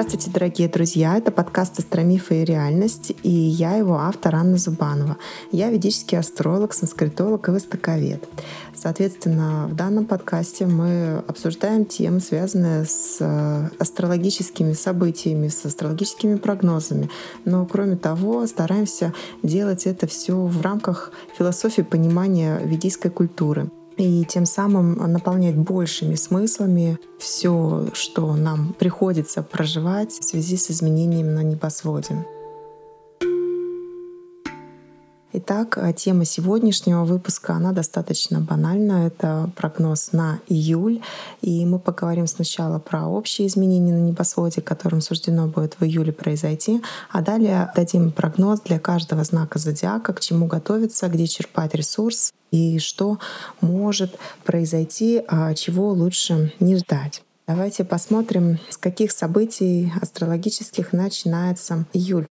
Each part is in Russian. Здравствуйте, дорогие друзья! Это подкаст «Астромифы и реальность», и я его автор Анна Зубанова. Я ведический астролог, санскритолог и востоковед. Соответственно, в данном подкасте мы обсуждаем темы, связанные с астрологическими событиями, с астрологическими прогнозами. Но, кроме того, стараемся делать это все в рамках философии понимания ведийской культуры. И тем самым наполнять большими смыслами все, что нам приходится проживать в связи с изменениями на небосводе. Итак, тема сегодняшнего выпуска, она достаточно банальна. Это прогноз на июль. И мы поговорим сначала про общие изменения на небосводе, которым суждено будет в июле произойти. А далее дадим прогноз для каждого знака зодиака, к чему готовиться, где черпать ресурс и что может произойти, а чего лучше не ждать. Давайте посмотрим, с каких событий астрологических начинается июль.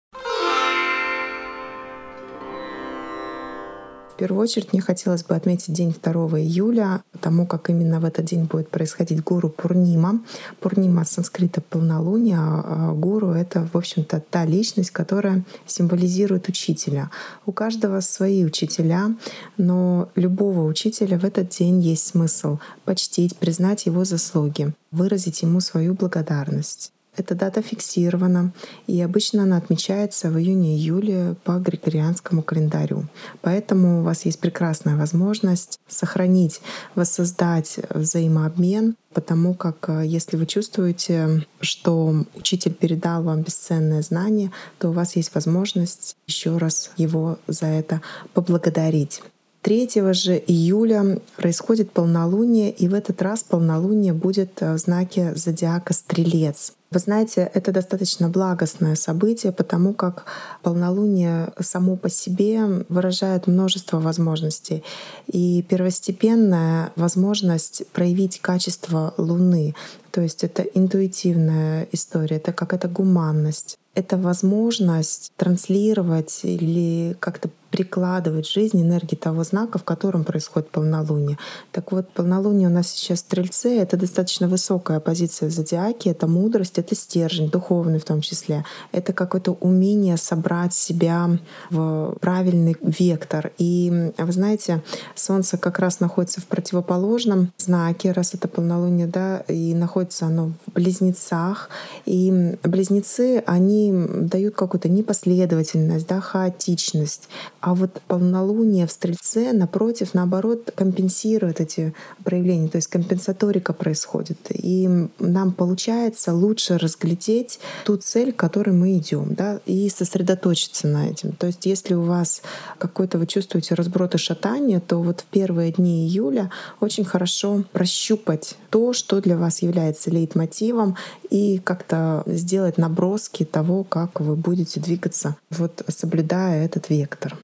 В первую очередь мне хотелось бы отметить день 2 июля, потому как именно в этот день будет происходить гуру Пурнима. Пурнима от санскрита полнолуние. А гуру — это, в общем-то, та личность, которая символизирует учителя. У каждого свои учителя, но любого учителя в этот день есть смысл почтить, признать его заслуги, выразить ему свою благодарность. Эта дата фиксирована, и обычно она отмечается в июне-июле по григорианскому календарю. Поэтому у вас есть прекрасная возможность сохранить, воссоздать взаимообмен, потому как если вы чувствуете, что учитель передал вам бесценное знание, то у вас есть возможность еще раз его за это поблагодарить. 3 же июля происходит полнолуние, и в этот раз полнолуние будет в знаке зодиака Стрелец. Вы знаете, это достаточно благостное событие, потому как полнолуние само по себе выражает множество возможностей. И первостепенная возможность проявить качество Луны, то есть это интуитивная история, это какая-то гуманность. Это возможность транслировать или как-то прикладывать в жизнь энергии того знака, в котором происходит полнолуние. Так вот, полнолуние у нас сейчас в Стрельце — это достаточно высокая позиция в зодиаке, это мудрость, это стержень, духовный в том числе. Это какое-то умение собрать себя в правильный вектор. И вы знаете, Солнце как раз находится в противоположном знаке, раз это полнолуние, да, и находится оно в Близнецах. И Близнецы, они дают какую-то непоследовательность, да, хаотичность. А вот полнолуние в Стрельце, напротив, наоборот, компенсирует эти проявления, то есть компенсаторика происходит. И нам получается лучше разглядеть ту цель, к которой мы идем, да, и сосредоточиться на этом. То есть если у вас какой-то, вы чувствуете разброд и шатание, то вот в первые дни июля очень хорошо прощупать то, что для вас является лейтмотивом, и как-то сделать наброски того, как вы будете двигаться, вот соблюдая этот вектор.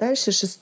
Дальше 6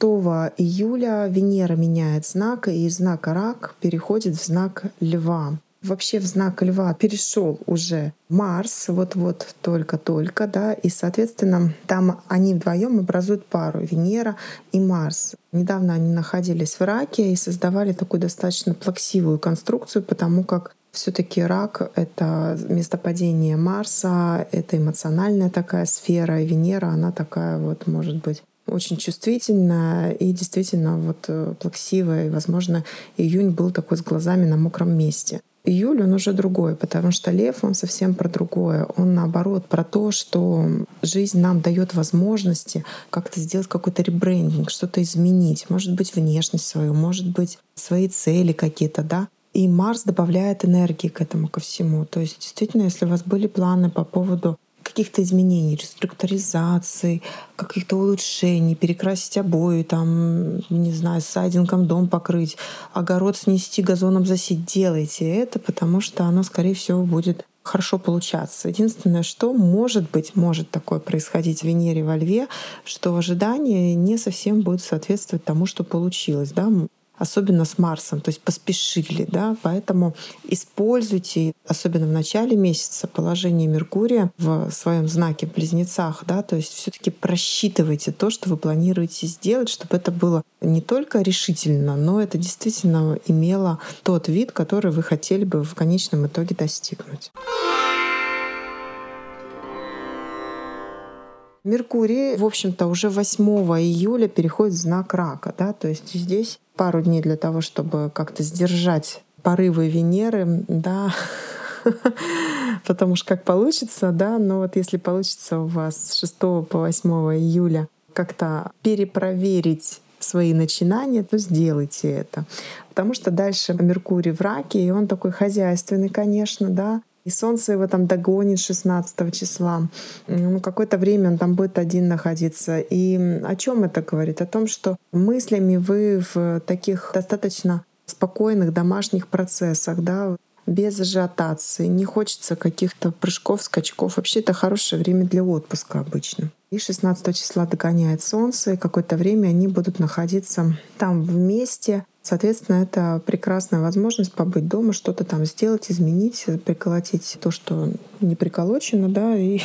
июля Венера меняет знак, и из знака Рак переходит в знак Льва. Вообще в знак Льва перешел уже Марс, вот-вот, только-только, да, и, соответственно, там они вдвоем образуют пару — Венера и Марс. Недавно они находились в Раке и создавали такую достаточно плаксивую конструкцию, потому как все-таки Рак — это местопадение Марса, это эмоциональная такая сфера, и Венера, она такая вот, может быть, очень чувствительная и действительно вот плаксивая. И, возможно, июнь был такой с глазами на мокром месте. Июль, он уже другой, потому что Лев, он совсем про другое. Он, наоборот, про то, что жизнь нам дает возможности как-то сделать какой-то ребрендинг, что-то изменить. Может быть, внешность свою, может быть, свои цели какие-то, да. И Марс добавляет энергии к этому, ко всему. То есть действительно, если у вас были планы по поводу каких-то изменений, реструктуризаций, каких-то улучшений, перекрасить обои, там, не знаю, сайдингом дом покрыть, огород снести, газоном засеять, делайте это, потому что оно, скорее всего, будет хорошо получаться. Единственное, что может такое происходить в Венере во Льве, что ожидания не совсем будут соответствовать тому, что получилось, да. особенно с Марсом, то есть поспешили, да, поэтому используйте, особенно в начале месяца, положение Меркурия в своем знаке Близнецах, да, то есть все-таки просчитывайте то, что вы планируете сделать, чтобы это было не только решительно, но это действительно имело тот вид, который вы хотели бы в конечном итоге достигнуть. Меркурий, в общем-то, уже 8 июля переходит в знак Рака, да, то есть здесь пару дней для того, чтобы как-то сдержать порывы Венеры, да, потому что как получится, да, но вот если получится у вас с 6 по 8 июля как-то перепроверить свои начинания, то сделайте это, потому что дальше Меркурий в Раке, и он такой хозяйственный, конечно, да, и Солнце его там догонит 16 числа. Ну, какое-то время он там будет один находиться. И о чем это говорит? О том, что мыслями вы в таких достаточно спокойных домашних процессах, да, без ажиотации, не хочется каких-то прыжков, скачков. Вообще это хорошее время для отпуска обычно. И 16 числа догоняет Солнце, и какое-то время они будут находиться там вместе. Соответственно, это прекрасная возможность побыть дома, что-то там сделать, изменить, приколотить то, что не приколочено, да, и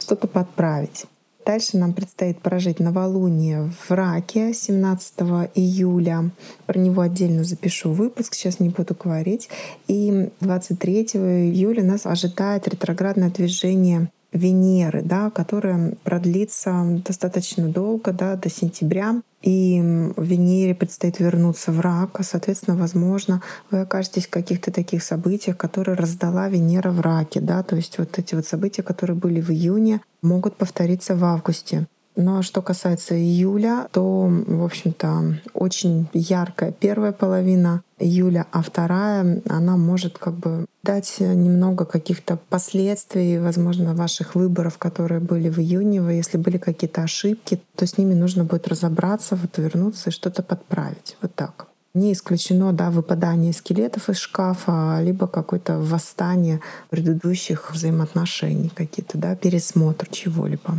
что-то подправить. Дальше нам предстоит прожить новолуние в Раке 17 июля. Про него отдельно запишу выпуск, сейчас не буду говорить. И 23 июля нас ожидает ретроградное движение Венеры, да, которая продлится достаточно долго, да, до сентября. И Венере предстоит вернуться в Рак. Соответственно, возможно, вы окажетесь в каких-то таких событиях, которые раздала Венера в Раке. Да? То есть вот эти вот события, которые были в июне, могут повториться в августе. Ну а что касается июля, то, в общем-то, очень яркая первая половина июля, а вторая, она может как бы дать немного каких-то последствий, возможно, ваших выборов, которые были в июне, если были какие-то ошибки, то с ними нужно будет разобраться, вот вернуться и что-то подправить. Вот так. Не исключено, да, выпадание скелетов из шкафа, либо какое-то восстание предыдущих взаимоотношений, какие-то, да, пересмотр чего-либо.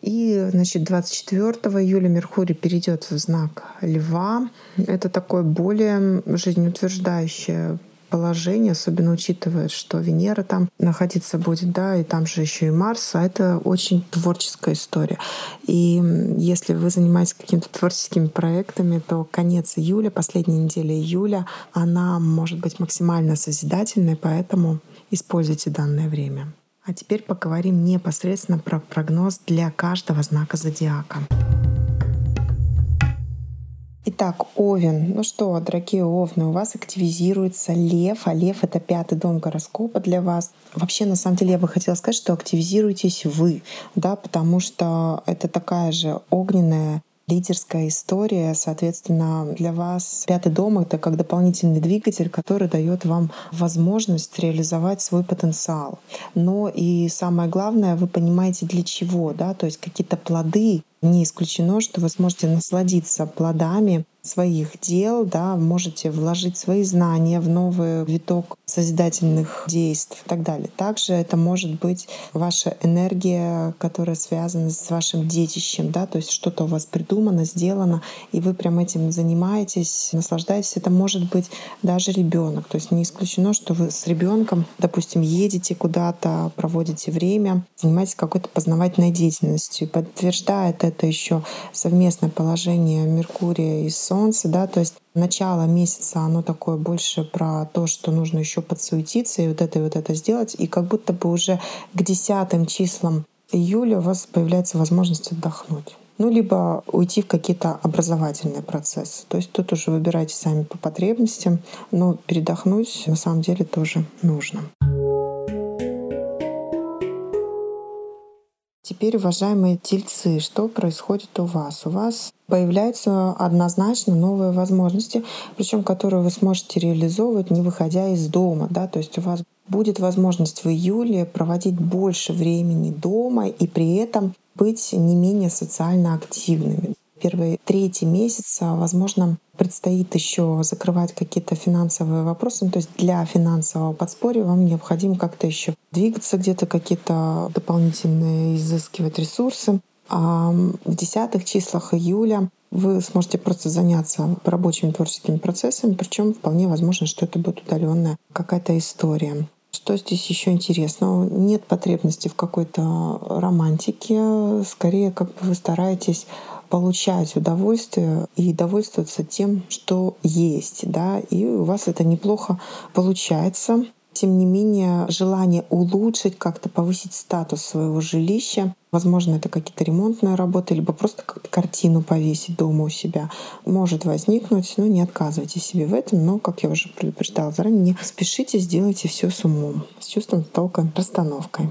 И, значит, 24 июля Меркурий перейдет в знак Льва. Это такое более жизнеутверждающее положение, особенно учитывая, что Венера там находиться будет, да, и там же еще и Марс, а это очень творческая история. И если вы занимаетесь какими-то творческими проектами, то конец июля, последняя неделя июля, она может быть максимально созидательной, поэтому используйте данное время. А теперь поговорим непосредственно про прогноз для каждого знака зодиака. Итак, Овен. Ну что, дорогие Овны, у вас активизируется Лев, а Лев — это 5-й дом гороскопа для вас. Вообще, на самом деле, я бы хотела сказать, что активизируетесь вы, да, потому что это такая же огненная лидерская история, соответственно, для вас 5-й дом — это как дополнительный двигатель, который дает вам возможность реализовать свой потенциал. Но и самое главное, вы понимаете, для чего, да, то есть какие-то плоды. Не исключено, что вы сможете насладиться плодами своих дел, да, можете вложить свои знания в новый виток созидательных действий и так далее. Также это может быть ваша энергия, которая связана с вашим детищем, да, то есть что-то у вас придумано, сделано, и вы прям этим занимаетесь, наслаждаетесь. Это может быть даже ребенок. То есть не исключено, что вы с ребенком, допустим, едете куда-то, проводите время, занимаетесь какой-то познавательной деятельностью. Подтверждает это еще совместное положение Меркурия и Солнца, да, то есть начало месяца, оно такое больше про то, что нужно еще подсуетиться и вот это сделать, и как будто бы уже к 10 числам июля у вас появляется возможность отдохнуть. Ну, либо уйти в какие-то образовательные процессы. То есть тут уже выбирайте сами по потребностям, но передохнуть на самом деле тоже нужно. Теперь, уважаемые тельцы, что происходит у вас? У вас появляются однозначно новые возможности, причем которые вы сможете реализовывать, не выходя из дома, да, то есть у вас будет возможность в июле проводить больше времени дома и при этом быть не менее социально активными. Первые 3 месяца, возможно, предстоит еще закрывать какие-то финансовые вопросы. Ну, то есть для финансового подспорья вам необходимо как-то еще двигаться, где-то какие-то дополнительные изыскивать ресурсы. А в 10 числах июля вы сможете просто заняться рабочими творческими процессами, причем вполне возможно, что это будет удаленная какая-то история. Что здесь еще интересного? Нет потребности в какой-то романтике. Скорее, как бы вы стараетесь получать удовольствие и довольствоваться тем, что есть, да, и у вас это неплохо получается. Тем не менее, желание улучшить, как-то повысить статус своего жилища, возможно, это какие-то ремонтные работы, либо просто как-то картину повесить дома у себя, может возникнуть, но не отказывайте себе в этом. Но, как я уже предупреждала заранее, не спешите, сделайте все с умом, с чувством, толком, расстановкой.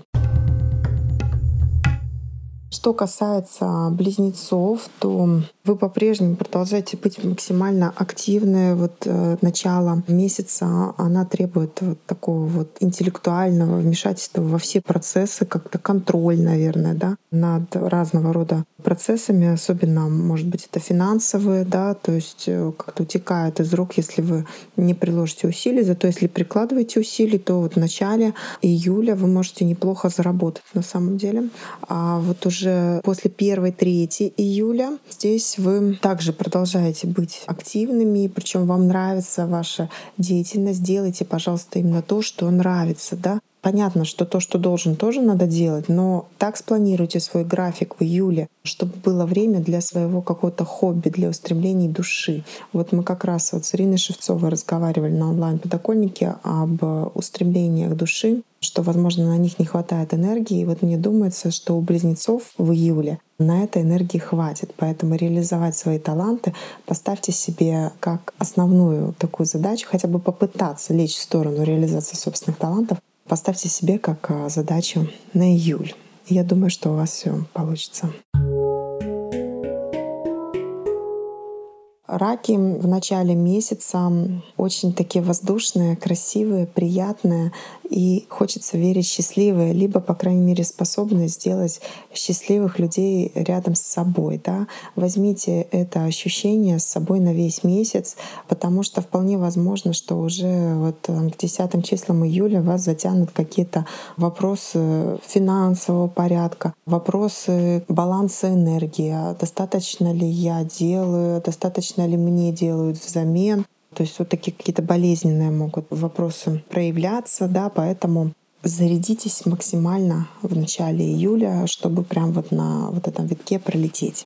Что касается близнецов, то вы по-прежнему продолжаете быть максимально активны. Вот начало месяца, она требует вот такого вот интеллектуального вмешательства во все процессы, как-то контроль, наверное, да, над разного рода процессами, особенно, может быть, это финансовые, да, то есть как-то утекает из рук, если вы не приложите усилий. Зато если прикладываете усилий, то вот в начале июля вы можете неплохо заработать на самом деле. А вот уже после 1-3 июля здесь вы также продолжаете быть активными, причем вам нравится ваша деятельность. Делайте, пожалуйста, именно то, что нравится, да. Понятно, что то, что должен, тоже надо делать, но так спланируйте свой график в июле, чтобы было время для своего какого-то хобби, для устремлений души. Вот мы как раз вот с Ириной Шевцовой разговаривали на онлайн-подоконнике об устремлениях души, что, возможно, на них не хватает энергии. И вот мне думается, что у близнецов в июле на это энергии хватит. Поэтому реализовать свои таланты поставьте себе как основную такую задачу, хотя бы попытаться лечь в сторону реализации собственных талантов. Поставьте себе как задачу на июль. Я думаю, что у вас все получится. Раки в начале месяца очень такие воздушные, красивые, приятные и, хочется верить, счастливые, либо, по крайней мере, способны сделать счастливых людей рядом с собой. Да? Возьмите это ощущение с собой на весь месяц, потому что вполне возможно, что уже вот к 10 числам июля вас затянут какие-то вопросы финансового порядка, вопросы баланса энергии. Достаточно ли я делаю, достаточно ли мне делают взамен. То есть вот такие какие-то болезненные могут вопросы проявляться, да, поэтому зарядитесь максимально в начале июля, чтобы прям вот на вот этом витке пролететь.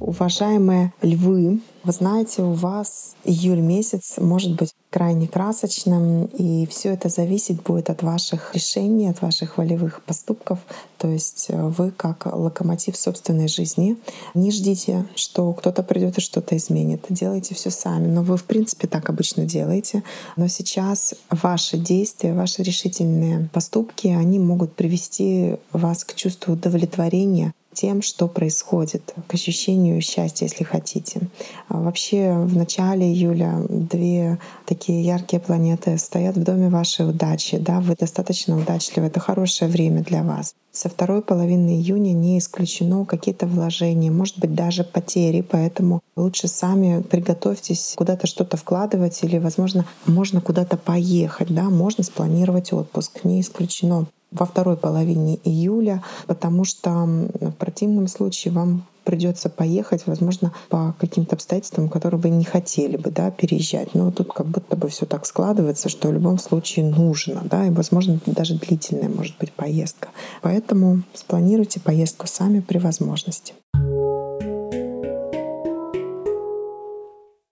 Уважаемые львы, вы знаете, у вас июль месяц может быть крайне красочным, и все это зависеть будет от ваших решений, от ваших волевых поступков. То есть вы как локомотив собственной жизни. Не ждите, что кто-то придет и что-то изменит. Делайте все сами. Но вы, в принципе, так обычно делаете. Но сейчас ваши действия, ваши решительные поступки, они могут привести вас к чувству удовлетворения тем, что происходит, к ощущению счастья, если хотите. Вообще в начале июля 2 такие яркие планеты стоят в доме вашей удачи. Да? Вы достаточно удачливы, это хорошее время для вас. Со второй половины июня не исключено какие-то вложения, может быть, даже потери, поэтому лучше сами приготовьтесь куда-то что-то вкладывать или, возможно, можно куда-то поехать, да? Можно спланировать отпуск, не исключено. Во второй половине июля, потому что в противном случае вам придется поехать, возможно, по каким-то обстоятельствам, которые вы не хотели бы, да, переезжать. Но тут как будто бы все так складывается, что в любом случае нужно, да, и, возможно, даже длительная может быть поездка. Поэтому спланируйте поездку сами при возможности.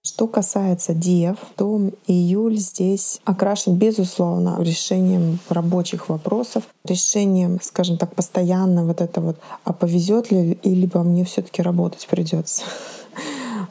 Что касается дев, то июль здесь окрашен, безусловно, решением рабочих вопросов, решением, скажем так, постоянно вот это вот, а повезет ли, либо мне все-таки работать придется.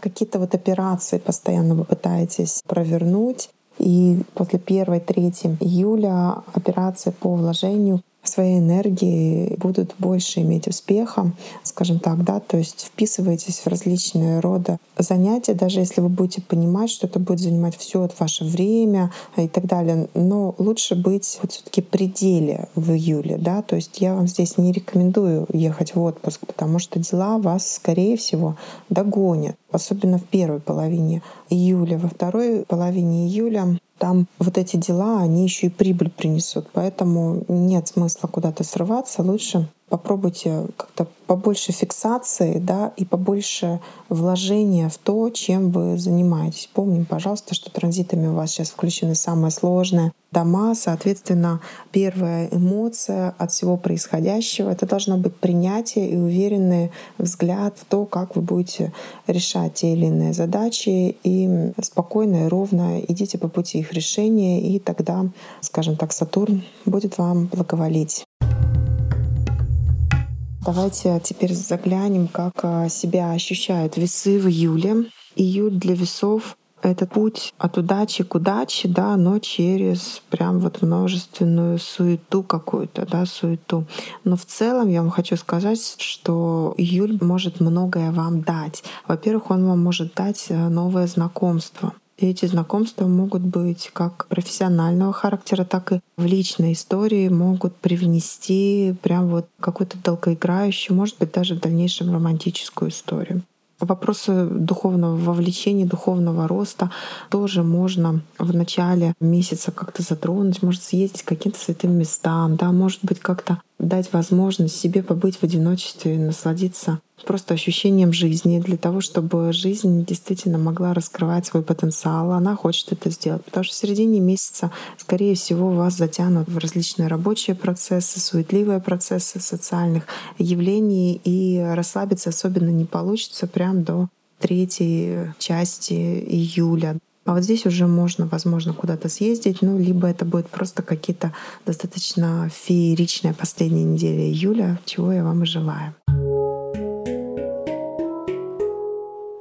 Какие-то вот операции постоянно вы пытаетесь провернуть, и после 1-3 июля операции по вложению своей энергии будут больше иметь успеха, скажем так, да, то есть вписываетесь в различные роды занятия, даже если вы будете понимать, что это будет занимать все ваше время и так далее, но лучше быть вот все-таки в пределе в июле, да, то есть я вам здесь не рекомендую ехать в отпуск, потому что дела вас, скорее всего, догонят, особенно в первой половине июля, во второй половине июля. Там вот эти дела, они еще и прибыль принесут, поэтому нет смысла куда-то срываться, лучше попробуйте как-то побольше фиксации, да, и побольше вложения в то, чем вы занимаетесь. Помним, пожалуйста, что транзитами у вас сейчас включены самые сложные дома. Соответственно, первая эмоция от всего происходящего — это должно быть принятие и уверенный взгляд в то, как вы будете решать те или иные задачи. И спокойно и ровно идите по пути их решения, и тогда, скажем так, Сатурн будет вам благоволить. Давайте теперь заглянем, как себя ощущают весы в июле. Июль для весов — это путь от удачи к удаче, да, но через прям вот множественную суету какую-то, да, суету. Но в целом я вам хочу сказать, что июль может многое вам дать. Во-первых, он вам может дать новое знакомство. И эти знакомства могут быть как профессионального характера, так и в личной истории могут привнести прям вот какую-то долгоиграющую, может быть, даже в дальнейшем романтическую историю. Вопросы духовного вовлечения, духовного роста тоже можно в начале месяца как-то затронуть, может съездить к каким-то святым местам, да, может быть, как-то дать возможность себе побыть в одиночестве, насладиться просто ощущением жизни, для того, чтобы жизнь действительно могла раскрывать свой потенциал. Она хочет это сделать, потому что в середине месяца, скорее всего, вас затянут в различные рабочие процессы, суетливые процессы социальных явлений, и расслабиться особенно не получится прям до третьей части июля. А вот здесь уже можно, возможно, куда-то съездить, ну, либо это будет просто какие-то достаточно фееричные последние недели июля, чего я вам и желаю.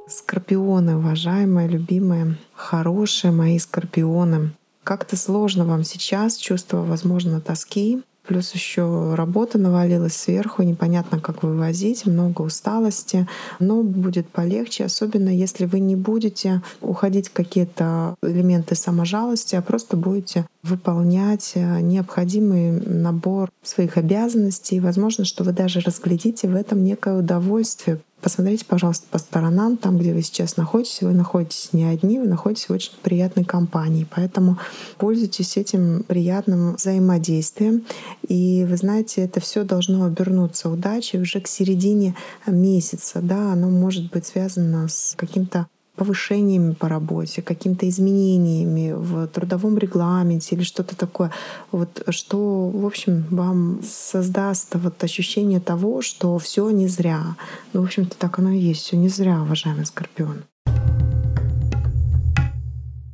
Скорпионы, уважаемые, любимые, хорошие мои скорпионы. Как-то сложно вам сейчас, чувство, возможно, тоски. Плюс еще работа навалилась сверху, непонятно, как вывозить, много усталости. Но будет полегче, особенно если вы не будете уходить в какие-то элементы саможалости, а просто будете выполнять необходимый набор своих обязанностей. Возможно, что вы даже разглядите в этом некое удовольствие. Посмотрите, пожалуйста, по сторонам, там, где вы сейчас находитесь. Вы находитесь не одни, вы находитесь в очень приятной компании. Поэтому пользуйтесь этим приятным взаимодействием. И вы знаете, это все должно обернуться удачей уже к середине месяца. Да, оно может быть связано с каким-то повышениями по работе, какими-то изменениями в трудовом регламенте или что-то такое, вот, что, в общем, вам создаст вот ощущение того, что все не зря. Ну, в общем-то, так оно и есть, все не зря, уважаемый скорпион.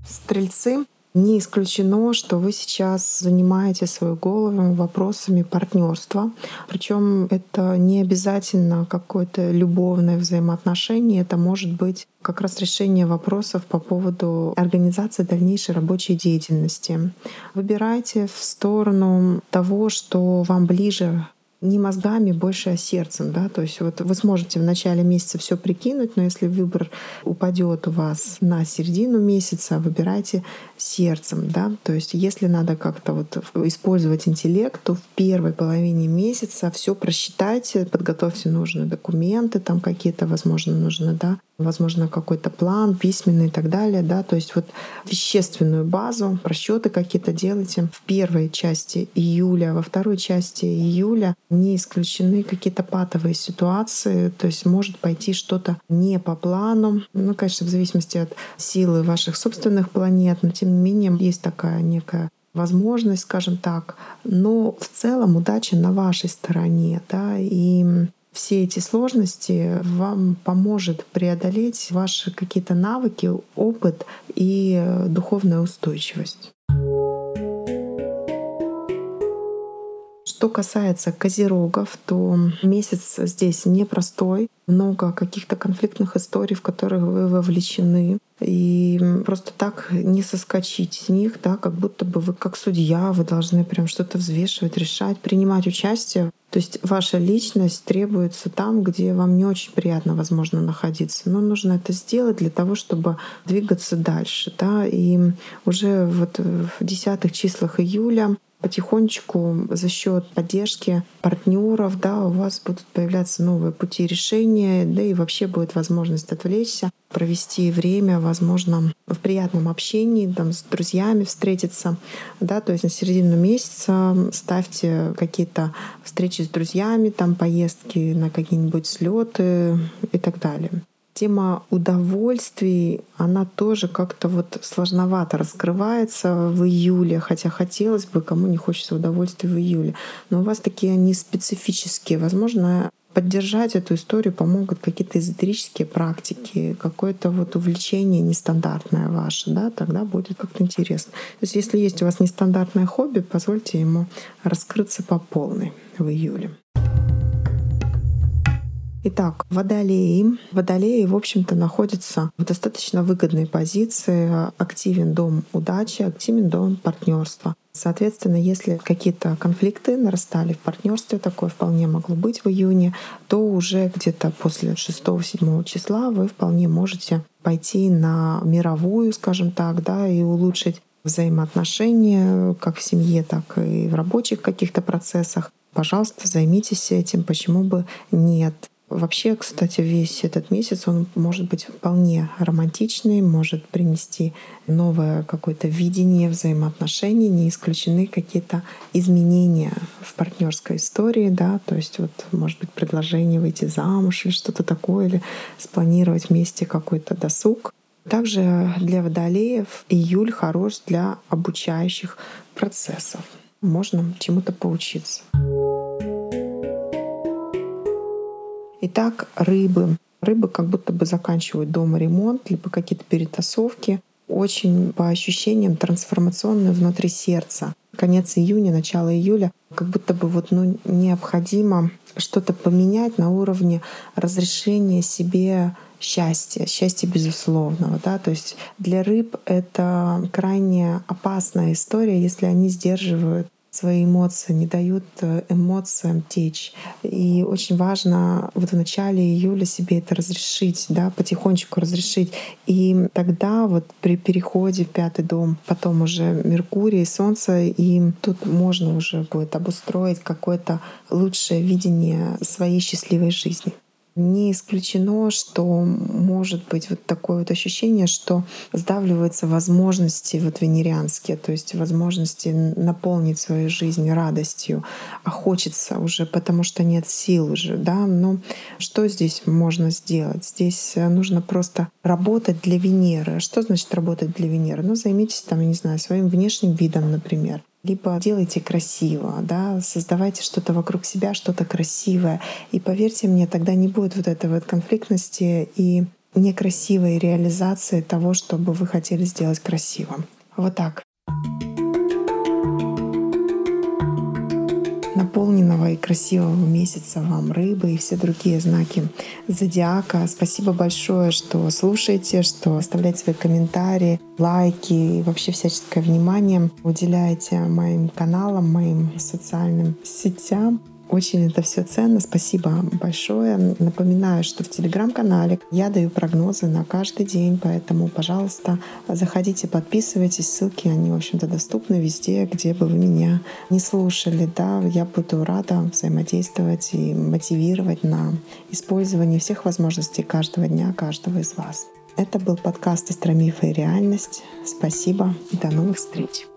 Стрельцы. Не исключено, что вы сейчас занимаете свою голову вопросами партнерства. Причем это не обязательно какое-то любовное взаимоотношение. Это может быть как раз решение вопросов по поводу организации дальнейшей рабочей деятельности. Выбирайте в сторону того, что вам ближе. Не мозгами, больше, а сердцем, да, то есть вот вы сможете в начале месяца все прикинуть, но если выбор упадет у вас на середину месяца, выбирайте сердцем, да, то есть если надо как-то вот использовать интеллект, то в первой половине месяца все просчитайте, подготовьте нужные документы, там какие-то, возможно, нужны, да, возможно, какой-то план письменный и так далее, да, то есть вот вещественную базу, расчеты какие-то делайте в первой части июля, во второй части июля не исключены какие-то патовые ситуации, то есть может пойти что-то не по плану, ну, конечно, в зависимости от силы ваших собственных планет, но тем не менее есть такая некая возможность, скажем так, но в целом удача на вашей стороне, да, и все эти сложности вам поможет преодолеть ваши какие-то навыки, опыт и духовная устойчивость. Что касается козерогов, то месяц здесь непростой. Много каких-то конфликтных историй, в которых вы вовлечены. И просто так не соскочить с них, да, как будто бы вы как судья, вы должны прям что-то взвешивать, решать, принимать участие. То есть ваша личность требуется там, где вам не очень приятно, возможно, находиться. Но нужно это сделать для того, чтобы двигаться дальше. Да? И уже вот в 10-х числах июля потихонечку за счет поддержки партнеров, да, у вас будут появляться новые пути решения, да и вообще будет возможность отвлечься, провести время, возможно, в приятном общении, там, с друзьями встретиться, да, то есть на середину месяца ставьте какие-то встречи с друзьями, там, поездки на какие-нибудь слеты и так далее. Тема удовольствий, она тоже как-то вот сложновато раскрывается в июле, хотя хотелось бы, кому не хочется удовольствия в июле. Но у вас такие они специфические. Возможно, поддержать эту историю помогут какие-то эзотерические практики, какое-то вот увлечение нестандартное ваше, да, тогда будет как-то интересно. То есть если есть у вас нестандартное хобби, позвольте ему раскрыться по полной в июле. Итак, водолеи. Водолеи, в общем-то, находятся в достаточно выгодной позиции. Активен дом удачи, активен дом партнерства. Соответственно, если какие-то конфликты нарастали в партнерстве, такое вполне могло быть в июне, то уже где-то после 6-7 числа вы вполне можете пойти на мировую, скажем так, да, и улучшить взаимоотношения как в семье, так и в рабочих каких-то процессах. Пожалуйста, займитесь этим, почему бы нет. Вообще, кстати, весь этот месяц он может быть вполне романтичный, может принести новое какое-то видение взаимоотношений, не исключены какие-то изменения в партнерской истории, да, то есть вот может быть предложение выйти замуж или что-то такое, или спланировать вместе какой-то досуг. Также для водолеев июль хорош для обучающих процессов. Можно чему-то поучиться. Итак, рыбы. Рыбы как будто бы заканчивают дома ремонт, либо какие-то перетасовки. Очень по ощущениям трансформационные внутри сердца. Конец июня, начало июля. Как будто бы вот, необходимо что-то поменять на уровне разрешения себе счастья безусловного, да, то есть для рыб это крайне опасная история, если они сдерживают свои эмоции, не дают эмоциям течь. И очень важно вот в начале июля себе это разрешить, да, потихонечку разрешить. И тогда вот при переходе в 5-й дом, потом уже Меркурий, Солнце, и тут можно уже будет обустроить какое-то лучшее видение своей счастливой жизни. Не исключено, что может быть вот такое вот ощущение, что сдавливаются возможности вот венерианские, то есть возможности наполнить свою жизнь радостью, а хочется уже, потому что нет сил уже, да. Но что здесь можно сделать? Здесь нужно просто работать для Венеры. Что значит работать для Венеры? Ну, займитесь там, я не знаю, своим внешним видом, например. Либо делайте красиво, да, создавайте что-то вокруг себя, что-то красивое. И поверьте мне, тогда не будет вот этой вот конфликтности и некрасивой реализации того, что бы вы хотели сделать красивым. Вот так. Наполненного и красивого месяца вам, рыбы, и все другие знаки зодиака. Спасибо большое, что слушаете, что оставляете свои комментарии, лайки и вообще всяческое внимание уделяете моим каналам, моим социальным сетям. Очень это все ценно. Спасибо большое. Напоминаю, что в телеграм-канале я даю прогнозы на каждый день, поэтому, пожалуйста, заходите, подписывайтесь. Ссылки, они, в общем-то, доступны везде, где бы вы меня не слушали. Да, я буду рада взаимодействовать и мотивировать на использование всех возможностей каждого дня, каждого из вас. Это был подкаст «Астромифы и реальность». Спасибо и до новых встреч.